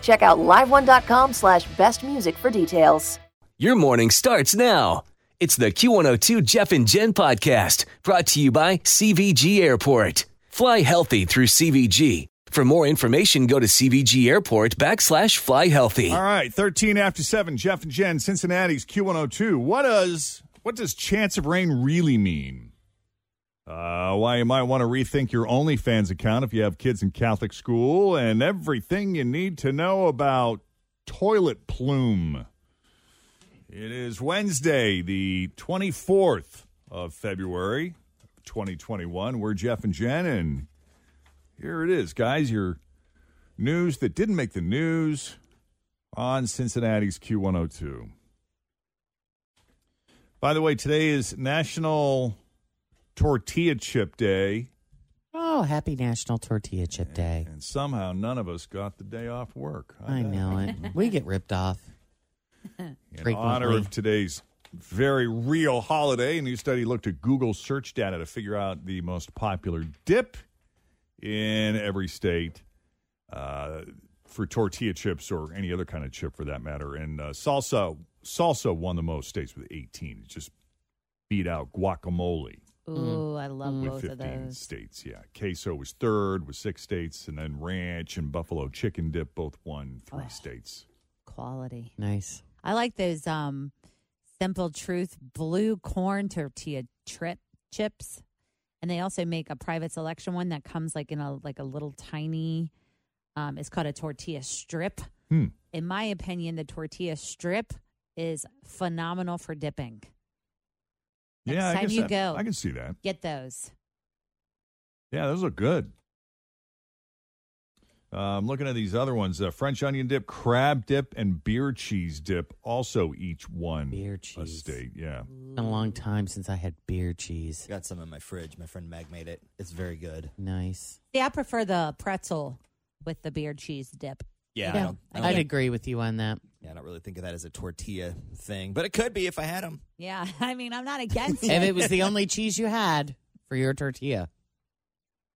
Check out liveone.com/bestmusic for details. Your morning starts now. It's the Q102 Jeff and Jen podcast, brought to you by CVG Airport. Fly healthy through CVG. For more information, go to CVG Airport /fly healthy. All right, 13 after 7, Jeff and Jen, Cincinnati's Q102. What does chance of rain really mean? Why you might want to rethink your OnlyFans account if you have kids in Catholic school, and everything you need to know about toilet plume. It is Wednesday, the 24th of February, 2021. We're Jeff and Jen, and here it is, guys, your news that didn't make the news on Cincinnati's Q102. By the way, today is National Tortilla Chip Day. Oh, happy National Tortilla Chip Day. And somehow none of us got the day off work. I know it. We get ripped off. In honor of today's very real holiday, a new study looked at Google search data to figure out the most popular dip in every state for tortilla chips, or any other kind of chip for that matter. And salsa won the most states with 18. It just beat out guacamole. Ooh, I love both of those. With 15 states, yeah. Queso was third with 6 states, and then ranch and buffalo chicken dip both won 3 states. Quality. Nice. I like those Simple Truth blue corn tortilla chips. And they also make a private selection one that comes like in a little tiny, it's called a tortilla strip. In my opinion, the tortilla strip is phenomenal for dipping. Next time you go, I can see that. Get those. Yeah, those look good. I'm looking at these other ones. French onion dip, crab dip, and beer cheese dip also each won a state. Yeah. It's been a long time since I had beer cheese. Got some in my fridge. My friend Meg made it. It's very good. Nice. Yeah, I prefer the pretzel with the beer cheese dip. Yeah, I'd agree with you on that. Yeah, I don't really think of that as a tortilla thing, but it could be if I had them. Yeah, I mean, I'm not against it. If it was the only cheese you had for your tortilla.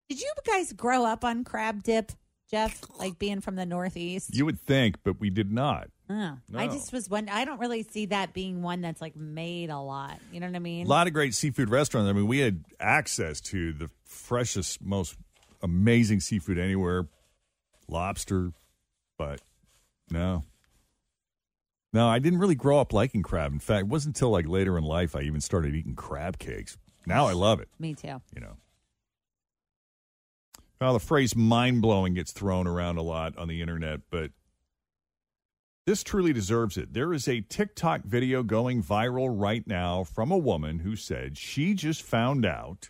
Did you guys grow up on crab dip, Jeff, like being from the Northeast? You would think, but we did not. Oh, no. I just was wondering. I don't really see that being one that's like made a lot. You know what I mean? A lot of great seafood restaurants. I mean, we had access to the freshest, most amazing seafood anywhere, lobster. But no, I didn't really grow up liking crab. In fact, it wasn't until like later in life I even started eating crab cakes. Now I love it. Me too. You know. Well, the phrase mind-blowing gets thrown around a lot on the internet, but this truly deserves it. There is a TikTok video going viral right now from a woman who said she just found out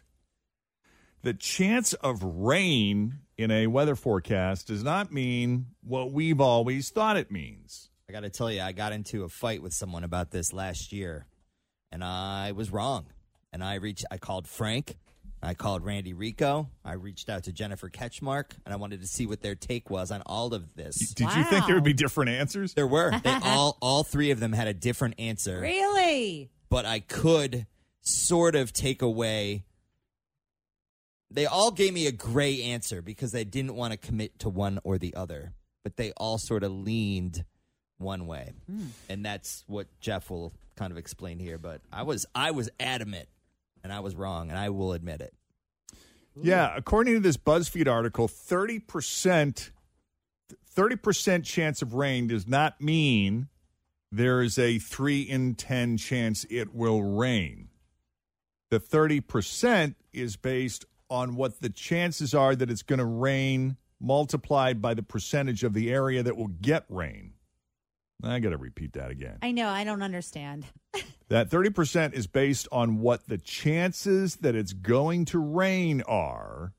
the chance of rain in a weather forecast does not mean what we've always thought it means. I got to tell you, I got into a fight with someone about this last year, and I was wrong. And I called Frank, I called Randy Rico, I reached out to Jennifer Ketchmark, and I wanted to see what their take was on all of this. Did you think there would be different answers? There were. They all three of them had a different answer. Really? But I could sort of take away. They all gave me a gray answer because they didn't want to commit to one or the other, but they all sort of leaned one way. And that's what Jeff will kind of explain here, but I was adamant, and I was wrong, and I will admit it. Yeah, according to this BuzzFeed article, 30%, 30% chance of rain does not mean there is a 3 in 10 chance it will rain. The 30% is based on what the chances are that it's going to rain multiplied by the percentage of the area that will get rain. I got to repeat that again. I know. I don't understand. That 30% is based on what the chances that it's going to rain are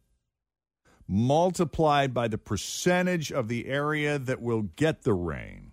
multiplied by the percentage of the area that will get the rain.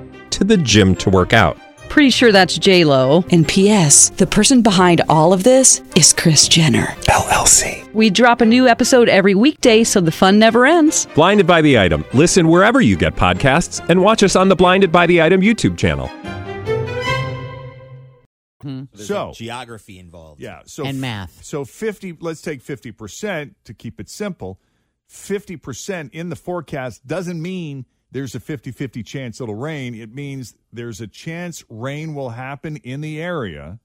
to the gym to work out. Pretty sure that's J-Lo. And P.S., the person behind all of this is Kris Jenner, LLC. We drop a new episode every weekday so the fun never ends. Blinded by the Item. Listen wherever you get podcasts and watch us on the Blinded by the Item YouTube channel. There's like geography involved. Yeah. And math. So let's take 50% to keep it simple. 50% in the forecast doesn't mean there's a 50-50 chance it'll rain. It means there's a chance rain will happen in the area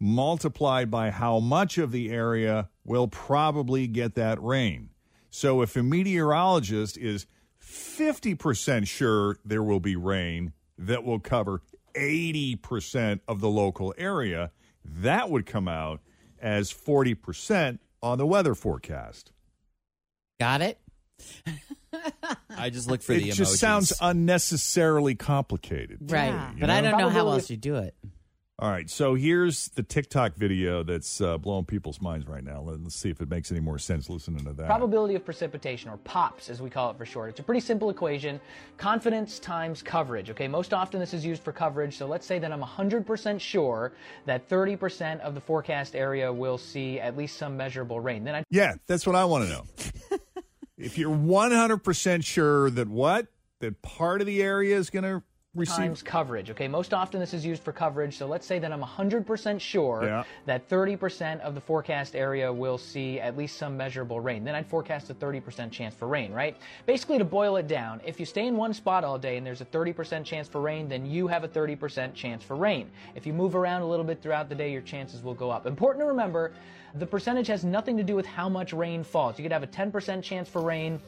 multiplied by how much of the area will probably get that rain. So if a meteorologist is 50% sure there will be rain that will cover 80% of the local area, that would come out as 40% on the weather forecast. Got it? I just look for the emojis. It just sounds unnecessarily complicated. Right. Yeah. But I don't know how else you do it. All right. So here's the TikTok video that's blowing people's minds right now. Let's see if it makes any more sense listening to that. Probability of precipitation, or POPs, as we call it for short. It's a pretty simple equation. Confidence times coverage. Okay. Most often this is used for coverage. So let's say that I'm 100% sure that 30% of the forecast area will see at least some measurable rain. Then yeah, that's what I want to know. If you're 100% sure that what? That part of the area is going to receive... Times coverage, okay? Most often this is used for coverage, so let's say that I'm 100% sure that 30% of the forecast area will see at least some measurable rain. Then I'd forecast a 30% chance for rain, right? Basically, to boil it down, if you stay in one spot all day and there's a 30% chance for rain, then you have a 30% chance for rain. If you move around a little bit throughout the day, your chances will go up. Important to remember... The percentage has nothing to do with how much rain falls. You could have a 10% chance for rain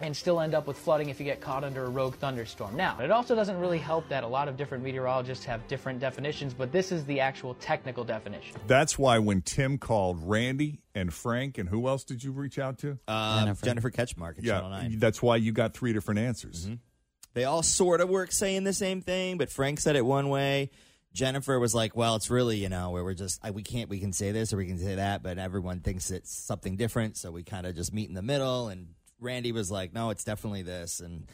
and still end up with flooding if you get caught under a rogue thunderstorm. Now, it also doesn't really help that a lot of different meteorologists have different definitions, but this is the actual technical definition. That's why when Tim called Randy and Frank, and who else did you reach out to? Jennifer Ketchmark at Channel 9. That's why you got three different answers. Mm-hmm. They all sort of were saying the same thing, but Frank said it one way. Jennifer was like, well, it's really, where we're just, we can say this or we can say that, but everyone thinks it's something different, so we kind of just meet in the middle. And Randy was like, no, it's definitely this. And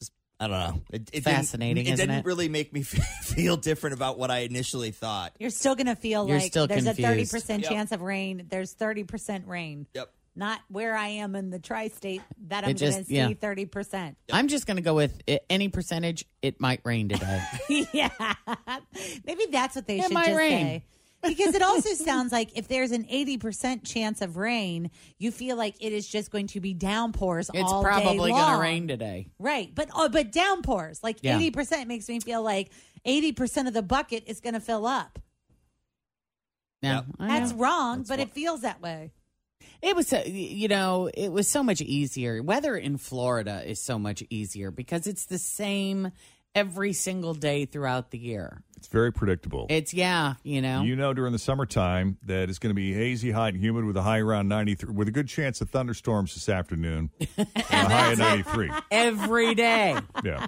just, I don't know. It fascinating, isn't it? It didn't really make me feel different about what I initially thought. You're still going to feel like there's confused. A 30% chance of rain. There's 30% rain. Yep. Not where I am in the tri-state that I'm going to see 30%. I'm just going to go with any percentage. It might rain today. Maybe that's what they should just say. Because it also sounds like if there's an 80% chance of rain, you feel like it is just going to be downpours all day long. It's probably going to rain today. Right. But downpours, 80% makes me feel like 80% of the bucket is going to fill up. No, that's wrong, but it feels that way. It was, it was so much easier. Weather in Florida is so much easier because it's the same every single day throughout the year. It's very predictable. It's, during the summertime that it's going to be hazy, hot, and humid with a high around 93, with a good chance of thunderstorms this afternoon, and a high of 93. Every day. Yeah.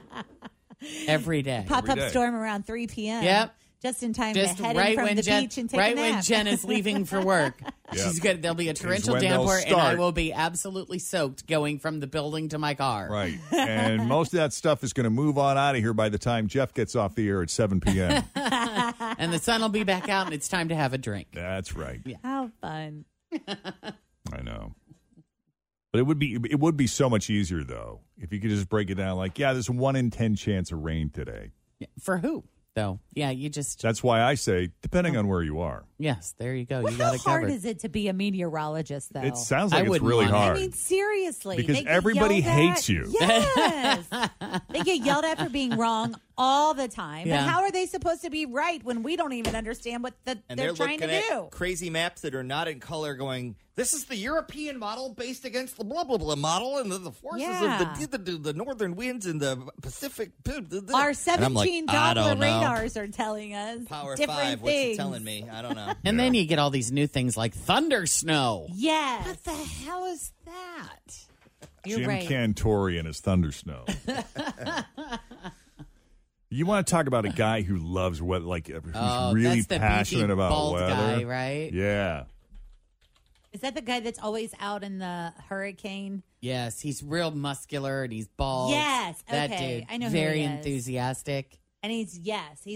Every day. Pop-up storm around 3 p.m. Yep. Just in time to head in from the beach and take a nap. Right when Jen is leaving for work. She's good. There'll be a torrential downpour, and I will be absolutely soaked going from the building to my car. Right. And most of that stuff is going to move on out of here by the time Jeff gets off the air at 7 p.m. And the sun will be back out, and it's time to have a drink. That's right. Yeah. How fun. I know. But it would be so much easier, though, if you could just break it down like, yeah, there's a 1 in 10 chance of rain today. For who, though? Yeah, you just... That's why I say, depending on where you are. Yes, there you go. Well, you got it covered. How hard is it to be a meteorologist, though? It sounds like it's really hard. I mean, seriously. Because everybody hates you. Yes. They get yelled at for being wrong all the time. Yeah. But how are they supposed to be right when we don't even understand what they're trying to do? And they're looking at crazy maps that are not in color going, this is the European model based against the blah, blah, blah model and the forces of the northern winds and the Pacific. Our 17 Doppler radars are telling us Power 5, what's it telling me? I don't know. And then you get all these new things like thunder snow. Yes. What the hell is that? Jim Cantore and his thunder snow. You want to talk about a guy who loves weather, like who's really passionate about bald weather, guy, right? Yeah. Is that the guy that's always out in the hurricane? Yes, he's real muscular and he's bald. Yes, that dude, I know. Very enthusiastic, and he's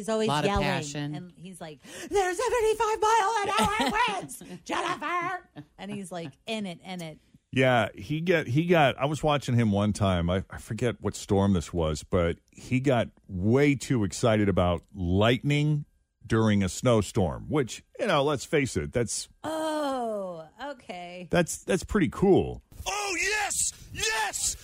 always yelling, and he's like, "There's 75 mile an hour winds, Jennifer," and he's like, in it. Yeah, I was watching him one time. I forget what storm this was, but he got way too excited about lightning during a snowstorm, which, let's face it, that's... Oh, okay. That's pretty cool. Oh, yes! Yes!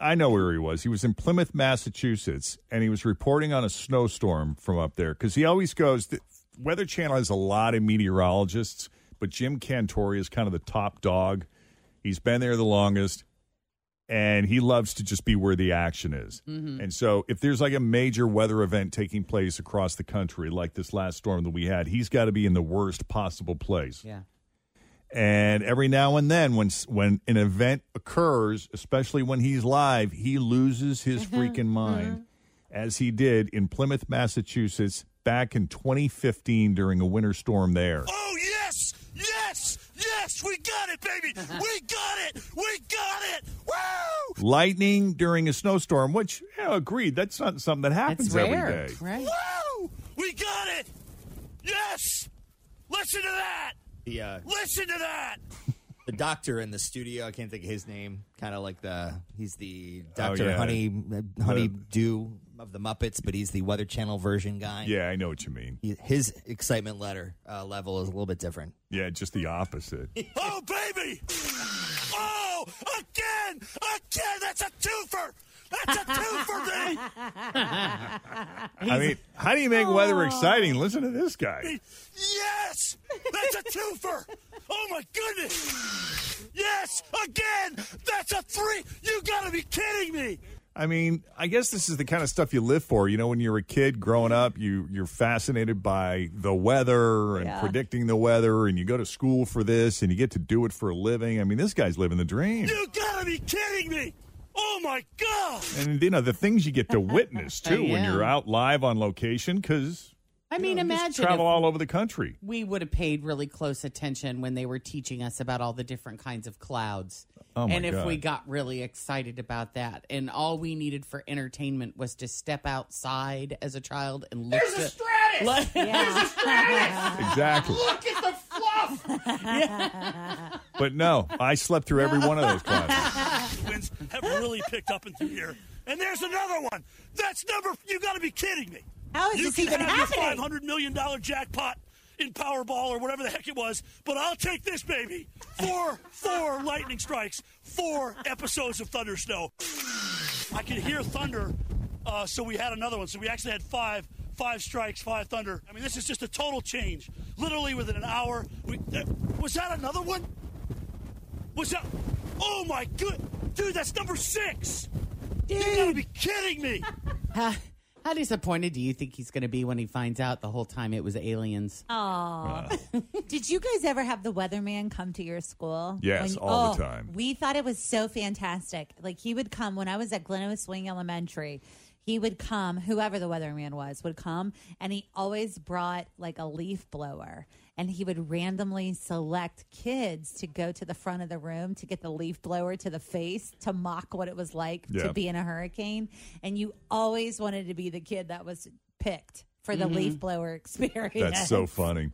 I know where he was. He was in Plymouth, Massachusetts, and he was reporting on a snowstorm from up there, because he always goes... The Weather Channel has a lot of meteorologists, but Jim Cantore is kind of the top dog. He's been there the longest, and he loves to just be where the action is. Mm-hmm. And so if there's like a major weather event taking place across the country, like this last storm that we had, he's got to be in the worst possible place. Yeah. And every now and then when an event occurs, especially when he's live, he loses his freaking mind, as he did in Plymouth, Massachusetts, back in 2015 during a winter storm there. Oh, yes! Yes! Yes, we got it, baby. We got it. We got it. Woo! Lightning during a snowstorm, which, agreed, that's not something that happens every day. Right? Woo! We got it. Yes. Listen to that. Listen to that. The doctor in the studio, I can't think of his name, kind of like he's the Dr. Honeydew of the Muppets, but he's the Weather Channel version guy. Yeah, I know what you mean. His excitement level is a little bit different. Yeah, just the opposite. Oh, baby! Oh, again! That's a twofer! That's a twofer, me! I mean, how do you make weather exciting? Listen to this guy. Yes! That's a twofer! Oh, my goodness! Yes! Again! That's a three! You gotta be kidding me! I mean, I guess this is the kind of stuff you live for. When you're a kid growing up, you're fascinated by the weather and predicting the weather, and you go to school for this, and you get to do it for a living. I mean, this guy's living the dream. You gotta be kidding me! Oh, my God! And, the things you get to witness, too, when you're out live on location, because... I mean, imagine travel all over the country. We would have paid really close attention when they were teaching us about all the different kinds of clouds. Oh my God. And if we got really excited about that, and all we needed for entertainment was to step outside as a child and look. There's a stratus. There's a stratus. Exactly. Look at the fluff. Yeah. But no, I slept through every one of those classes. Winds have really picked up in here, and there's another one. That's number. You got to be kidding me. How is this even happening? You can have your $500 million jackpot in Powerball or whatever the heck it was, but I'll take this, baby. Four lightning strikes, 4 episodes of thunder snow. I could hear thunder, so we had another one. So we actually had 5 strikes, 5 thunder. I mean, this is just a total change. Literally within an hour. Was that another one? Was that? Oh, my good. Dude, that's number 6. Dude. You gotta be kidding me. How disappointed do you think he's going to be when he finds out the whole time it was aliens? Aww. Did you guys ever have the weatherman come to your school? Yes, all the time. We thought it was so fantastic. Like, he would come when I was at Glenwood Wing Elementary. He would come, whoever the weatherman was, would come, and he always brought, like, a leaf blower. And he would randomly select kids to go to the front of the room to get the leaf blower to the face to mock what it was like to be in a hurricane. And you always wanted to be the kid that was picked for the leaf blower experience. That's so funny.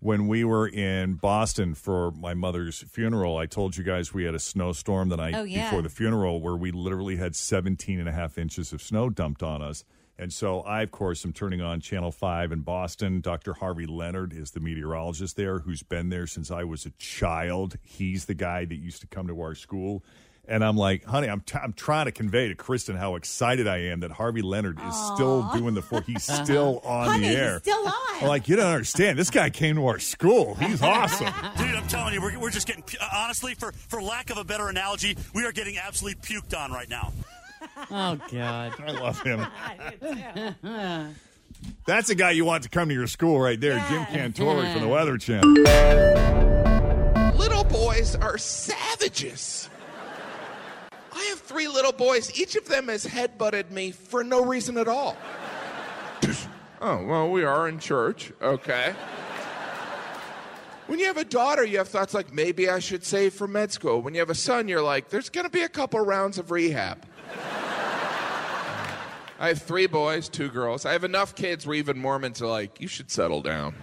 when we were in Boston for my mother's funeral, I told you guys we had a snowstorm the night before the funeral where we literally had 17 and a half inches of snow dumped on us. And so I, of course, am turning on Channel 5 in Boston. Dr. Harvey Leonard is the meteorologist there who's been there since I was a child. He's the guy that used to come to our school. And I'm like, honey, I'm trying to convey to Kristin how excited I am that Harvey Leonard is still doing the four. He's still on the air. He's still on. I'm like, you don't understand. This guy came to our school. He's awesome. Dude, I'm telling you, we're just getting, honestly, for lack of a better analogy, we are getting absolutely puked on right now. Oh, God. I love him. I do too. That's a guy you want to come to your school right there, Jim Cantore from the Weather Channel. Little boys are savages. I have three little boys. Each of them has headbutted me for no reason at all. Oh, well, we are in church. Okay. When you have a daughter, you have thoughts like, maybe I should save for med school. When you have a son, you're like, there's going to be a couple rounds of rehab. I have three boys, two girls. I have enough kids where even Mormons are like, you should settle down.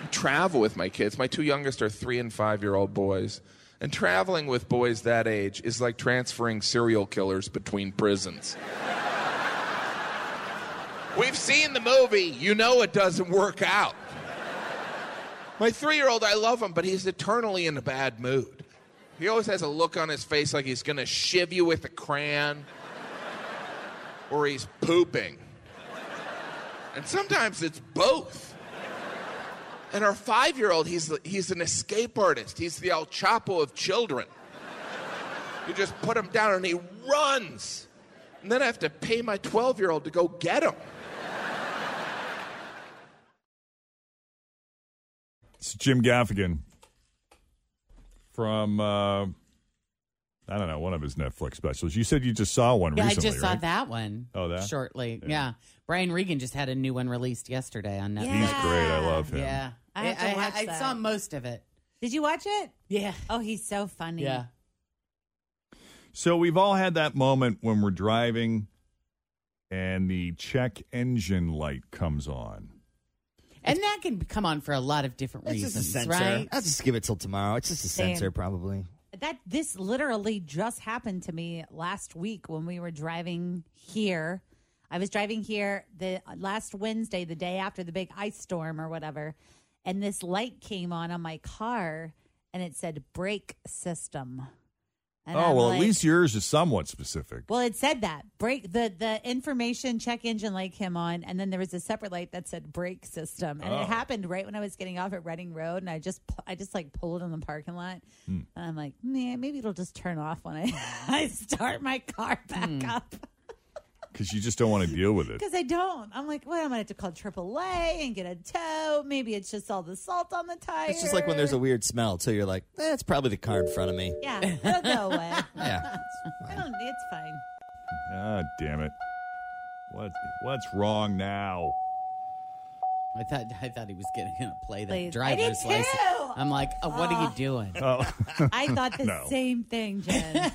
I travel with my kids. My two youngest are 3 and 5-year-old boys. And traveling with boys that age is like transferring serial killers between prisons. We've seen the movie. You know it doesn't work out. My 3-year-old, I love him, but he's eternally in a bad mood. He always has a look on his face like he's going to shiv you with a crayon or he's pooping. And sometimes it's both. And our 5-year-old, he's an escape artist. He's the El Chapo of children. You just put him down and he runs. And then I have to pay my 12-year-old to go get him. It's Jim Gaffigan from, I don't know, one of his Netflix specials. You said you just saw one recently, I just saw that one. Oh, that? Shortly, yeah. Brian Regan just had a new one released yesterday on Netflix. Yeah. He's great. I love him. Yeah. I saw most of it. Did you watch it? Yeah. Oh, he's so funny. Yeah. So we've all had that moment when we're driving and the check engine light comes on. And that can come on for a lot of different reasons, just a right? I'll just give it till tomorrow. It's just a sensor, probably. This literally just happened to me last week when we were driving here. I was driving here the last Wednesday, the day after the big ice storm or whatever, and this light came on my car, and it said brake system. And at least yours is somewhat specific. Well, it said that. Brake, the information check engine light came on, and then there was a separate light that said brake system. And it happened right when I was getting off at Reading Road, and I just pulled in the parking lot. And I'm like, man, maybe it'll just turn off when I start my car back up. Because you just don't want to deal with it. Because I don't. I'm like, well, I'm going to have to call AAA and get a tow. Maybe it's just all the salt on the tire. It's just like when there's a weird smell, so you're like, it's probably the car in front of me. Yeah, it'll go away. It's fine. Ah, damn it. What's wrong now? I thought he was getting to play the driver's license. I'm like, what are you doing? Oh. I thought the same thing, Jen.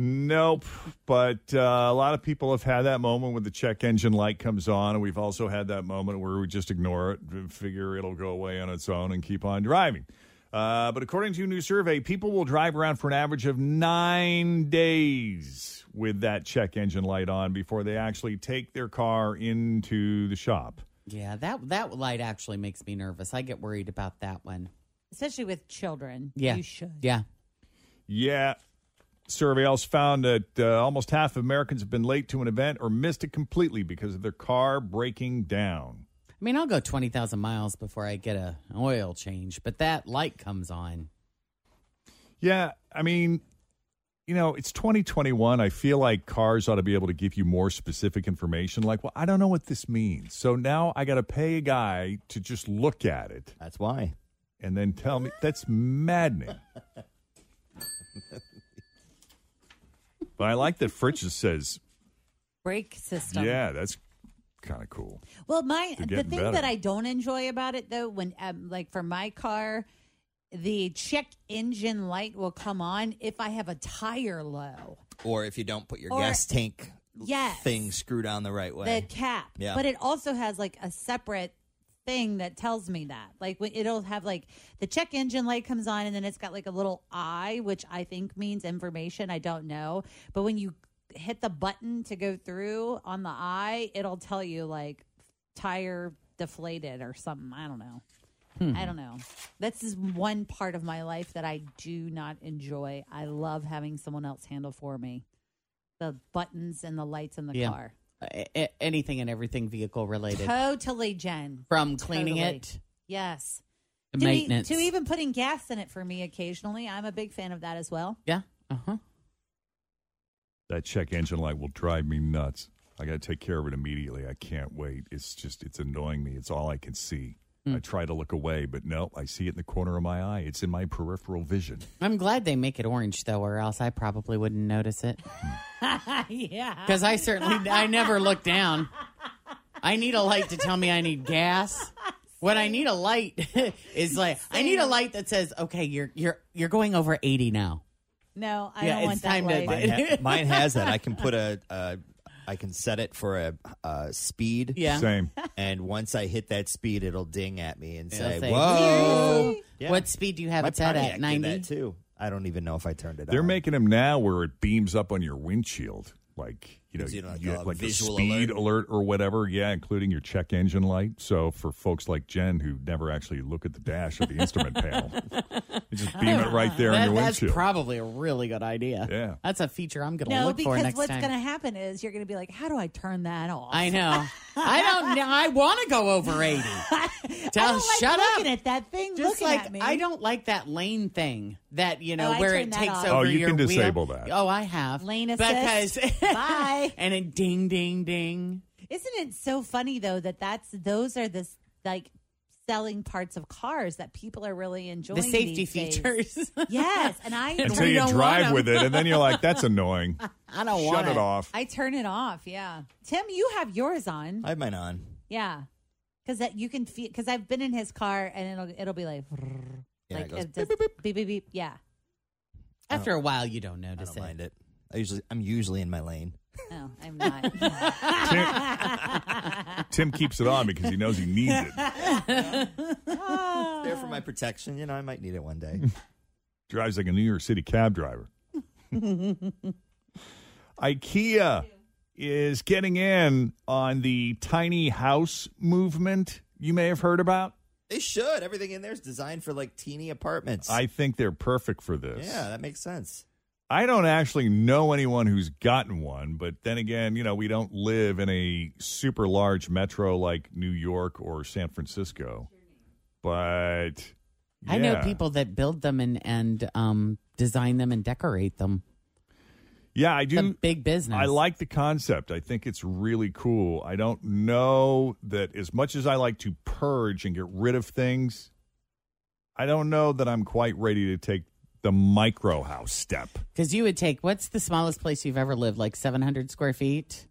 Nope, but a lot of people have had that moment when the check engine light comes on, and we've also had that moment where we just ignore it, figure it'll go away on its own, and keep on driving. But according to a new survey, people will drive around for an average of 9 days with that check engine light on before they actually take their car into the shop. Yeah, that light actually makes me nervous. I get worried about that one. Especially with children. Yeah. You should. Yeah. Yeah. Survey also found that almost half of Americans have been late to an event or missed it completely because of their car breaking down. I mean, I'll go 20,000 miles before I get an oil change, but that light comes on. Yeah, I mean, you know, it's 2021. I feel like cars ought to be able to give you more specific information. Like, well, I don't know what this means. So now I got to pay a guy to just look at it. That's why. And then tell me. That's maddening. But I like that Fritch says brake system. Yeah, that's kind of cool. Well, the thing that I don't enjoy about it, though, when like for my car, the check engine light will come on if I have a tire low. Or if you don't put your gas tank thing screwed on the right way. The cap. Yeah. But it also has like a separate thing that tells me that. Like, it'll have, like, the check engine light comes on, and then it's got, like, a little eye, which I think means information. I don't know. But when you hit the button to go through on the eye, it'll tell you, like, tire deflated or something. I don't know. I don't know. That's just one part of my life that I do not enjoy. I love having someone else handle for me the buttons and the lights in the car. Anything and everything vehicle related. Totally, Jen. From cleaning it. Yes. To maintenance. To even putting gas in it for me occasionally. I'm a big fan of that as well. Yeah. Uh-huh. That check engine light will drive me nuts. I got to take care of it immediately. I can't wait. It's just, it's annoying me. It's all I can see. I try to look away, but no, I see it in the corner of my eye. It's in my peripheral vision. I'm glad they make it orange, though, or else I probably wouldn't notice it. Yeah. Because I certainly, I never look down. I need a light to tell me I need gas. What I need a light is like, I need a light that says, okay, you're going over 80 now. No, I don't want that light. Mine has that. I can put I can set it for a speed. Yeah. Same. And once I hit that speed, it'll ding at me and say, whoa. Yeah. What speed do you have it set at? 90? Too. I don't even know if I turned it on. They're making them now where it beams up on your windshield. Like, you know, like a speed alert or whatever. Yeah, including your check engine light. So for folks like Jen who never actually look at the dash of the instrument panel, you just beam it right there on your windshield. That's probably a really good idea. Yeah. That's a feature I'm going to look for next time. No, because what's going to happen is you're going to be like, how do I turn that off? I know. I don't know. I want to go over 80. Shut up. Looking at that thing just looking like, at me. I don't like that lane thing that, you know, where it takes over your wheel. Oh, you can disable that. Oh, I have. Lane assist. Because bye. And a ding, ding, ding. Isn't it so funny, though, that those are the, like, selling parts of cars that people are really enjoying. The safety features. Yes. And until you drive with it, and then you're like, that's annoying. I don't want it. Shut it off. I turn it off, yeah. Tim, you have yours on. I have mine on. Yeah. Because I've been in his car, and it'll be like, yeah, like it just, beep, beep, beep, beep, beep. Yeah. After a while, you don't notice it. I don't mind it. I'm usually in my lane. No, I'm not. Tim keeps it on because he knows he needs it. Yeah. It's there for my protection. You know, I might need it one day. Drives like a New York City cab driver. IKEA is getting in on the tiny house movement you may have heard about. They should. Everything in there is designed for, like, teeny apartments. I think they're perfect for this. Yeah, that makes sense. I don't actually know anyone who's gotten one, but then again, you know, we don't live in a super large metro like New York or San Francisco. But yeah. I know people that build them and design them and decorate them. Yeah, I do. It's a big business. I like the concept. I think it's really cool. I don't know that as much as I like to purge and get rid of things, I don't know that I'm quite ready to take the micro house step. Because you would take, what's the smallest place you've ever lived? Like 700 square feet?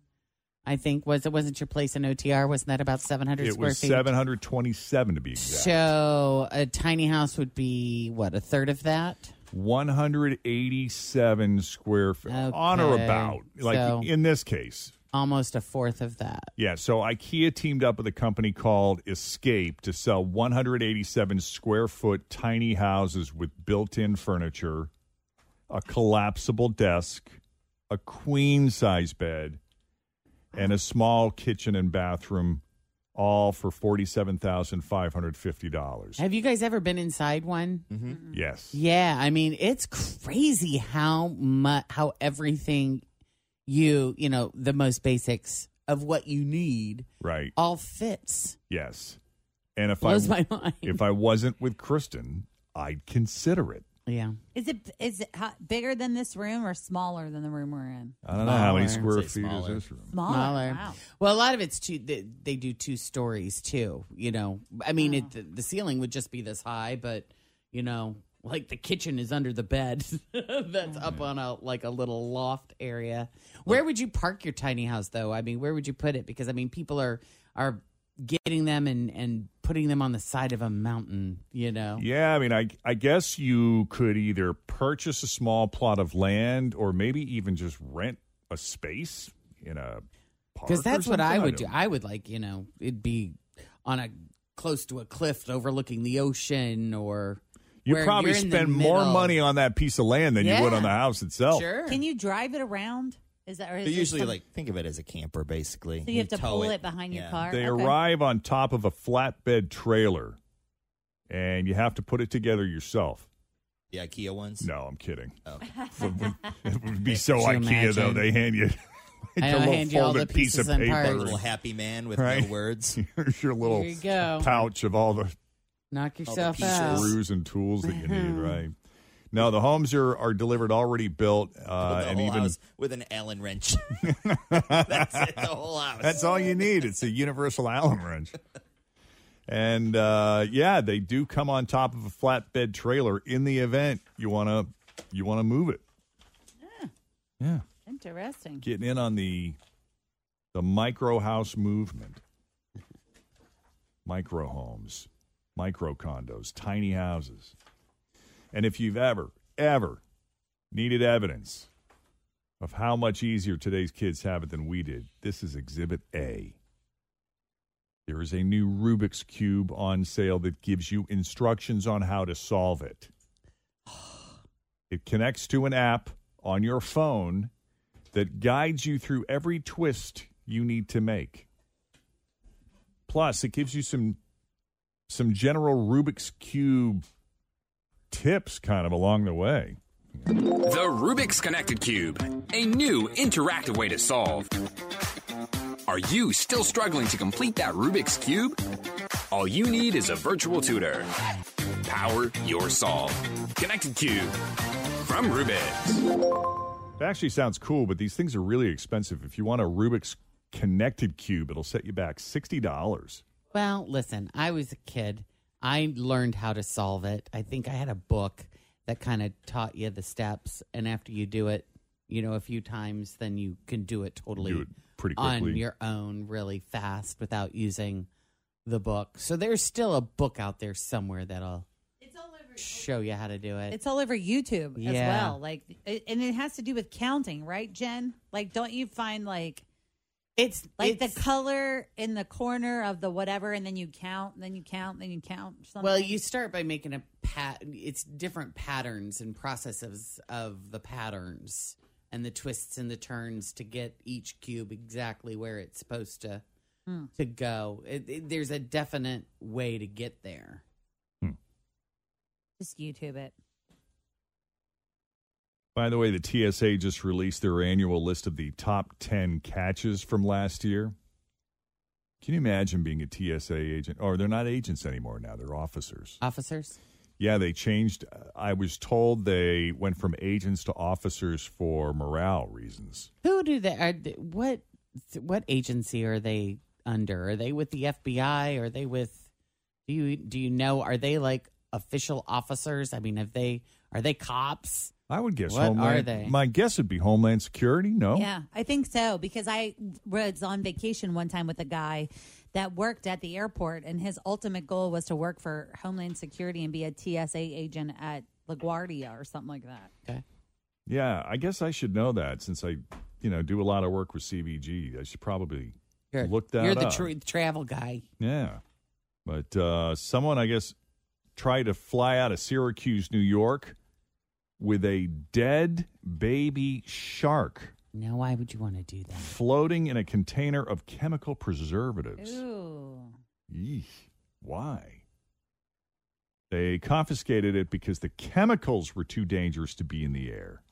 I think wasn't your place in OTR? Wasn't that about 700 square feet? It was 727 to be exact. So a tiny house would be, what, a third of that? 187 square feet. Okay. On or about. Like so, in this case. Almost a fourth of that. Yeah, so IKEA teamed up with a company called Escape to sell 187 square foot tiny houses with built-in furniture, a collapsible desk, a queen-size bed, and a small kitchen and bathroom, all for $47,550. Have you guys ever been inside one? Mm-hmm. Mm-hmm. Yes. Yeah, I mean, it's crazy how everything you know, the most basics of what you need, right, all fits. Yes. And blows my mind. If I wasn't with Kristin, I'd consider it. Yeah. Is it bigger than this room or smaller than the room we're in? I don't know how many square feet is this room. Smaller. Wow. Well, a lot of it's they do two stories too, you know. I mean, the ceiling would just be this high, but you know, like the kitchen is under the bed that's up on a little loft area. Where would you park your tiny house, though? I mean, where would you put it? Because, I mean, people are getting them and putting them on the side of a mountain, you know? Yeah, I mean, I guess you could either purchase a small plot of land or maybe even just rent a space in a park. Because that's what I would do. I would, like, you know, it'd be on a close to a cliff overlooking the ocean, or you probably spend more money on that piece of land than you would on the house itself. Sure. Can you drive it around? Is that, or is usually some, like, think of it as a camper, basically. So you have to pull it behind your car? They arrive on top of a flatbed trailer, and you have to put it together yourself. The IKEA ones? No, I'm kidding. Oh. It would be so IKEA, imagine? Though. They hand you like a little folded piece of paper. A little happy man with no words. Here's your little pouch of all the screws and tools that you need, right? No, the homes are delivered already built, and even with an Allen wrench. That's it, the whole house. That's all you need. It's a universal Allen wrench. And they do come on top of a flatbed trailer in the event you wanna move it. Yeah. Interesting. Getting in on the micro house movement, micro homes, micro condos, tiny houses. And if you've ever needed evidence of how much easier today's kids have it than we did, this is Exhibit A. There is a new Rubik's Cube on sale that gives you instructions on how to solve it. It connects to an app on your phone that guides you through every twist you need to make. Plus, it gives you some general Rubik's Cube tips kind of along the way. The Rubik's Connected Cube, a new interactive way to solve. Are you still struggling to complete that Rubik's Cube? All you need is a virtual tutor. Power your solve. Connected Cube from Rubik's. It actually sounds cool, but these things are really expensive. If you want a Rubik's Connected Cube, it'll set you back $60. Well, listen, I was a kid. I learned how to solve it. I think I had a book that kind of taught you the steps, and after you do it, a few times, then you can do it totally pretty quickly on your own, really fast, without using the book. So there's still a book out there somewhere that'll show you how to do it. It's all over YouTube as well. Like, and it has to do with counting, right, Jen? Like, don't you find like? It's like the color in the corner of the whatever, and then you count, and then you count, and then you count. Something. Well, you start by making it's different patterns and processes of the patterns and the twists and the turns to get each cube exactly where it's supposed to go. There's a definite way to get there. Just YouTube it. By the way, the TSA just released their annual list of the top 10 catches from last year. Can you imagine being a TSA agent? Or they're not agents anymore now. They're officers. Officers? Yeah, they changed. I was told they went from agents to officers for morale reasons. Who do they? What agency are they under? Are they with the FBI? Are they with? Do you know? Are they like official officers? I mean, are they cops? I would guess. What are they? My guess would be Homeland Security. No. Yeah, I think so, because I was on vacation one time with a guy that worked at the airport, and his ultimate goal was to work for Homeland Security and be a TSA agent at LaGuardia or something like that. Okay. Yeah, I guess I should know that, since I, do a lot of work with CVG. I should probably look that up. You're the travel guy. Yeah, but someone, I guess, tried to fly out of Syracuse, New York, with a dead baby shark. Now, why would you want to do that? Floating in a container of chemical preservatives. Ooh. Eesh. Why? They confiscated it because the chemicals were too dangerous to be in the air.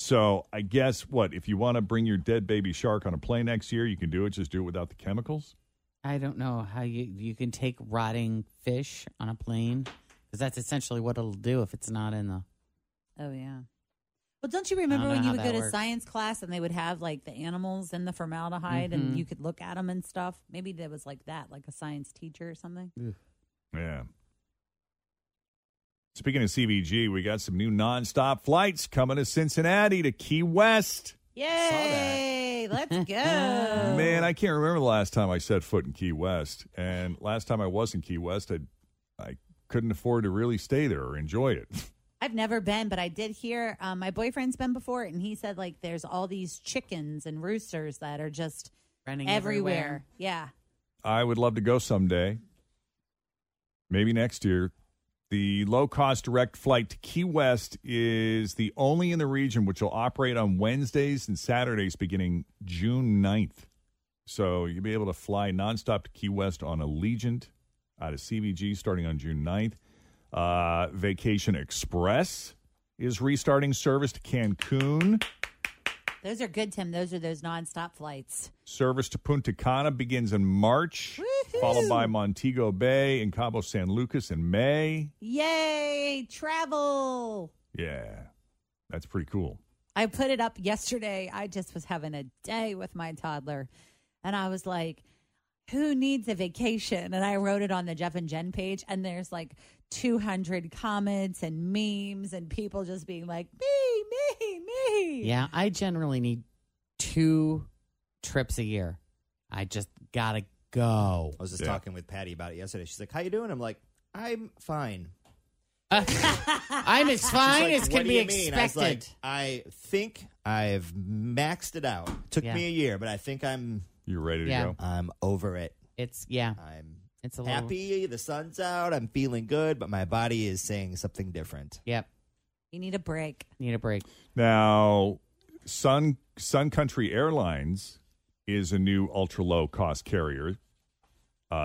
So, I guess if you want to bring your dead baby shark on a plane next year, you can do it. Just do it without the chemicals. I don't know how you can take rotting fish on a plane. Because that's essentially what it'll do if it's not in the... Oh, yeah. Well, don't you remember when you would go to science class and they would have, like, the animals in the formaldehyde and you could look at them and stuff? Maybe there was like that, like a science teacher or something. Yeah. Speaking of CVG, we got some new nonstop flights coming to Cincinnati to Key West. Yay! Let's go! Man, I can't remember the last time I set foot in Key West. And last time I was in Key West, I couldn't afford to really stay there or enjoy it. I've never been, but I did hear my boyfriend's been before, and he said, like, there's all these chickens and roosters that are just running everywhere. Yeah. I would love to go someday, maybe next year. The low-cost direct flight to Key West is the only in the region which will operate on Wednesdays and Saturdays beginning June 9th. So you'll be able to fly nonstop to Key West on Allegiant out of CVG starting on June 9th. Vacation Express is restarting service to Cancun. Those are good, Tim. Those are those nonstop flights. Service to Punta Cana begins in March, woo-hoo, followed by Montego Bay and Cabo San Lucas in May. Yay, travel. Yeah, that's pretty cool. I put it up yesterday. I just was having a day with my toddler, and I was like, who needs a vacation? And I wrote it on the Jeff and Jen page, and there's like 200 comments and memes and people just being like, me. Yeah, I generally need 2 trips a year. I just gotta go. I was just talking with Patty about it yesterday. She's like, how you doing? I'm like, I'm fine. I'm as fine like, as can be expected. I was like, I think I've maxed it out. Took me a year, but I think I'm... You're ready to go? I'm over it. It's a happy, little... the sun's out, I'm feeling good, but my body is saying something different. Yep. You need a break. Now, Sun Country Airlines is a new ultra-low-cost carrier.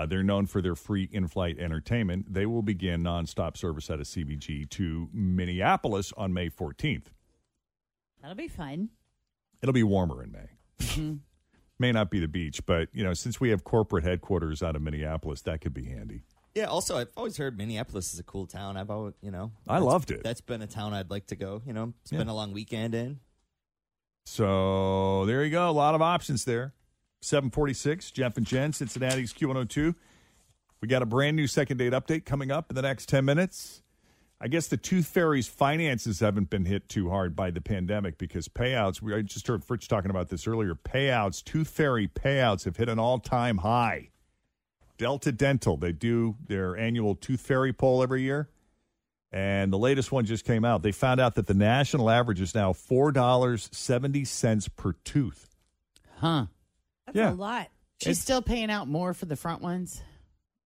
They're known for their free in-flight entertainment. They will begin nonstop service out of CVG to Minneapolis on May 14th. That'll be fun. It'll be warmer in May. Mm-hmm. May not be the beach, but, you know, since we have corporate headquarters out of Minneapolis, that could be handy. Yeah, also, I've always heard Minneapolis is a cool town. I've always, you know. I loved it. That's been a town I'd like to go, you know, spend a long weekend in. So, there you go. A lot of options there. 746, Jeff and Jen, Cincinnati's Q102. We got a brand new second date update coming up in the next 10 minutes. I guess the Tooth Fairy's finances haven't been hit too hard by the pandemic because payouts, I just heard Fritz talking about this earlier, Tooth Fairy payouts have hit an all-time high. Delta Dental, they do their annual Tooth Fairy poll every year, and the latest one just came out. They found out that the national average is now $4.70 per tooth. Huh. That's a lot. She's still paying out more for the front ones?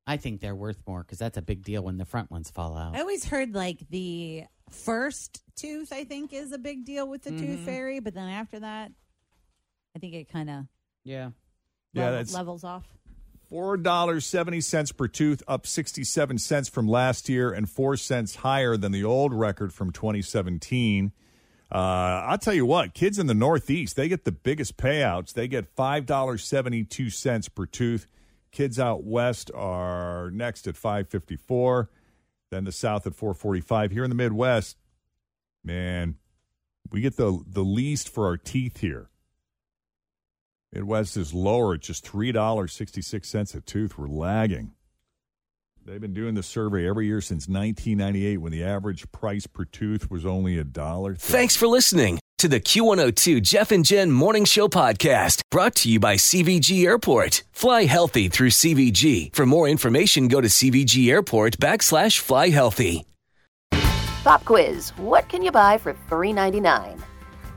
I think they're worth more because that's a big deal when the front ones fall out. I always heard like the first tooth, I think, is a big deal with the Tooth Fairy. But then after that, I think it kind of levels off. $4.70 per tooth, up 67 cents from last year and 4 cents higher than the old record from 2017. I'll tell you what, kids in the Northeast, they get the biggest payouts. They get $5.72 per tooth. Kids out west are next at $5.54, then the south at $4.45. Here in the Midwest, man, we get the least for our teeth here. Midwest is lower at just $3.66 a tooth. We're lagging. They've been doing the survey every year since 1998 when the average price per tooth was only $1. Thanks for listening to the Q102 Jeff and Jen Morning Show Podcast, brought to you by CVG Airport. Fly healthy through CVG. For more information, go to CVG Airport/fly healthy. Pop quiz. What can you buy for $3.99?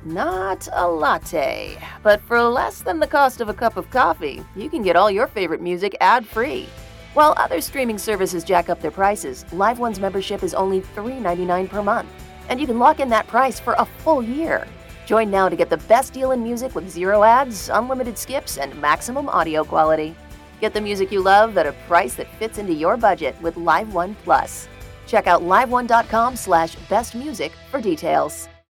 Not a latte. But for less than the cost of a cup of coffee, you can get all your favorite music ad-free. While other streaming services jack up their prices, Live One's membership is only $3.99 per month. And you can lock in that price for a full year. Join now to get the best deal in music with zero ads, unlimited skips, and maximum audio quality. Get the music you love at a price that fits into your budget with Live One Plus. Check out liveone.com/bestmusic for details.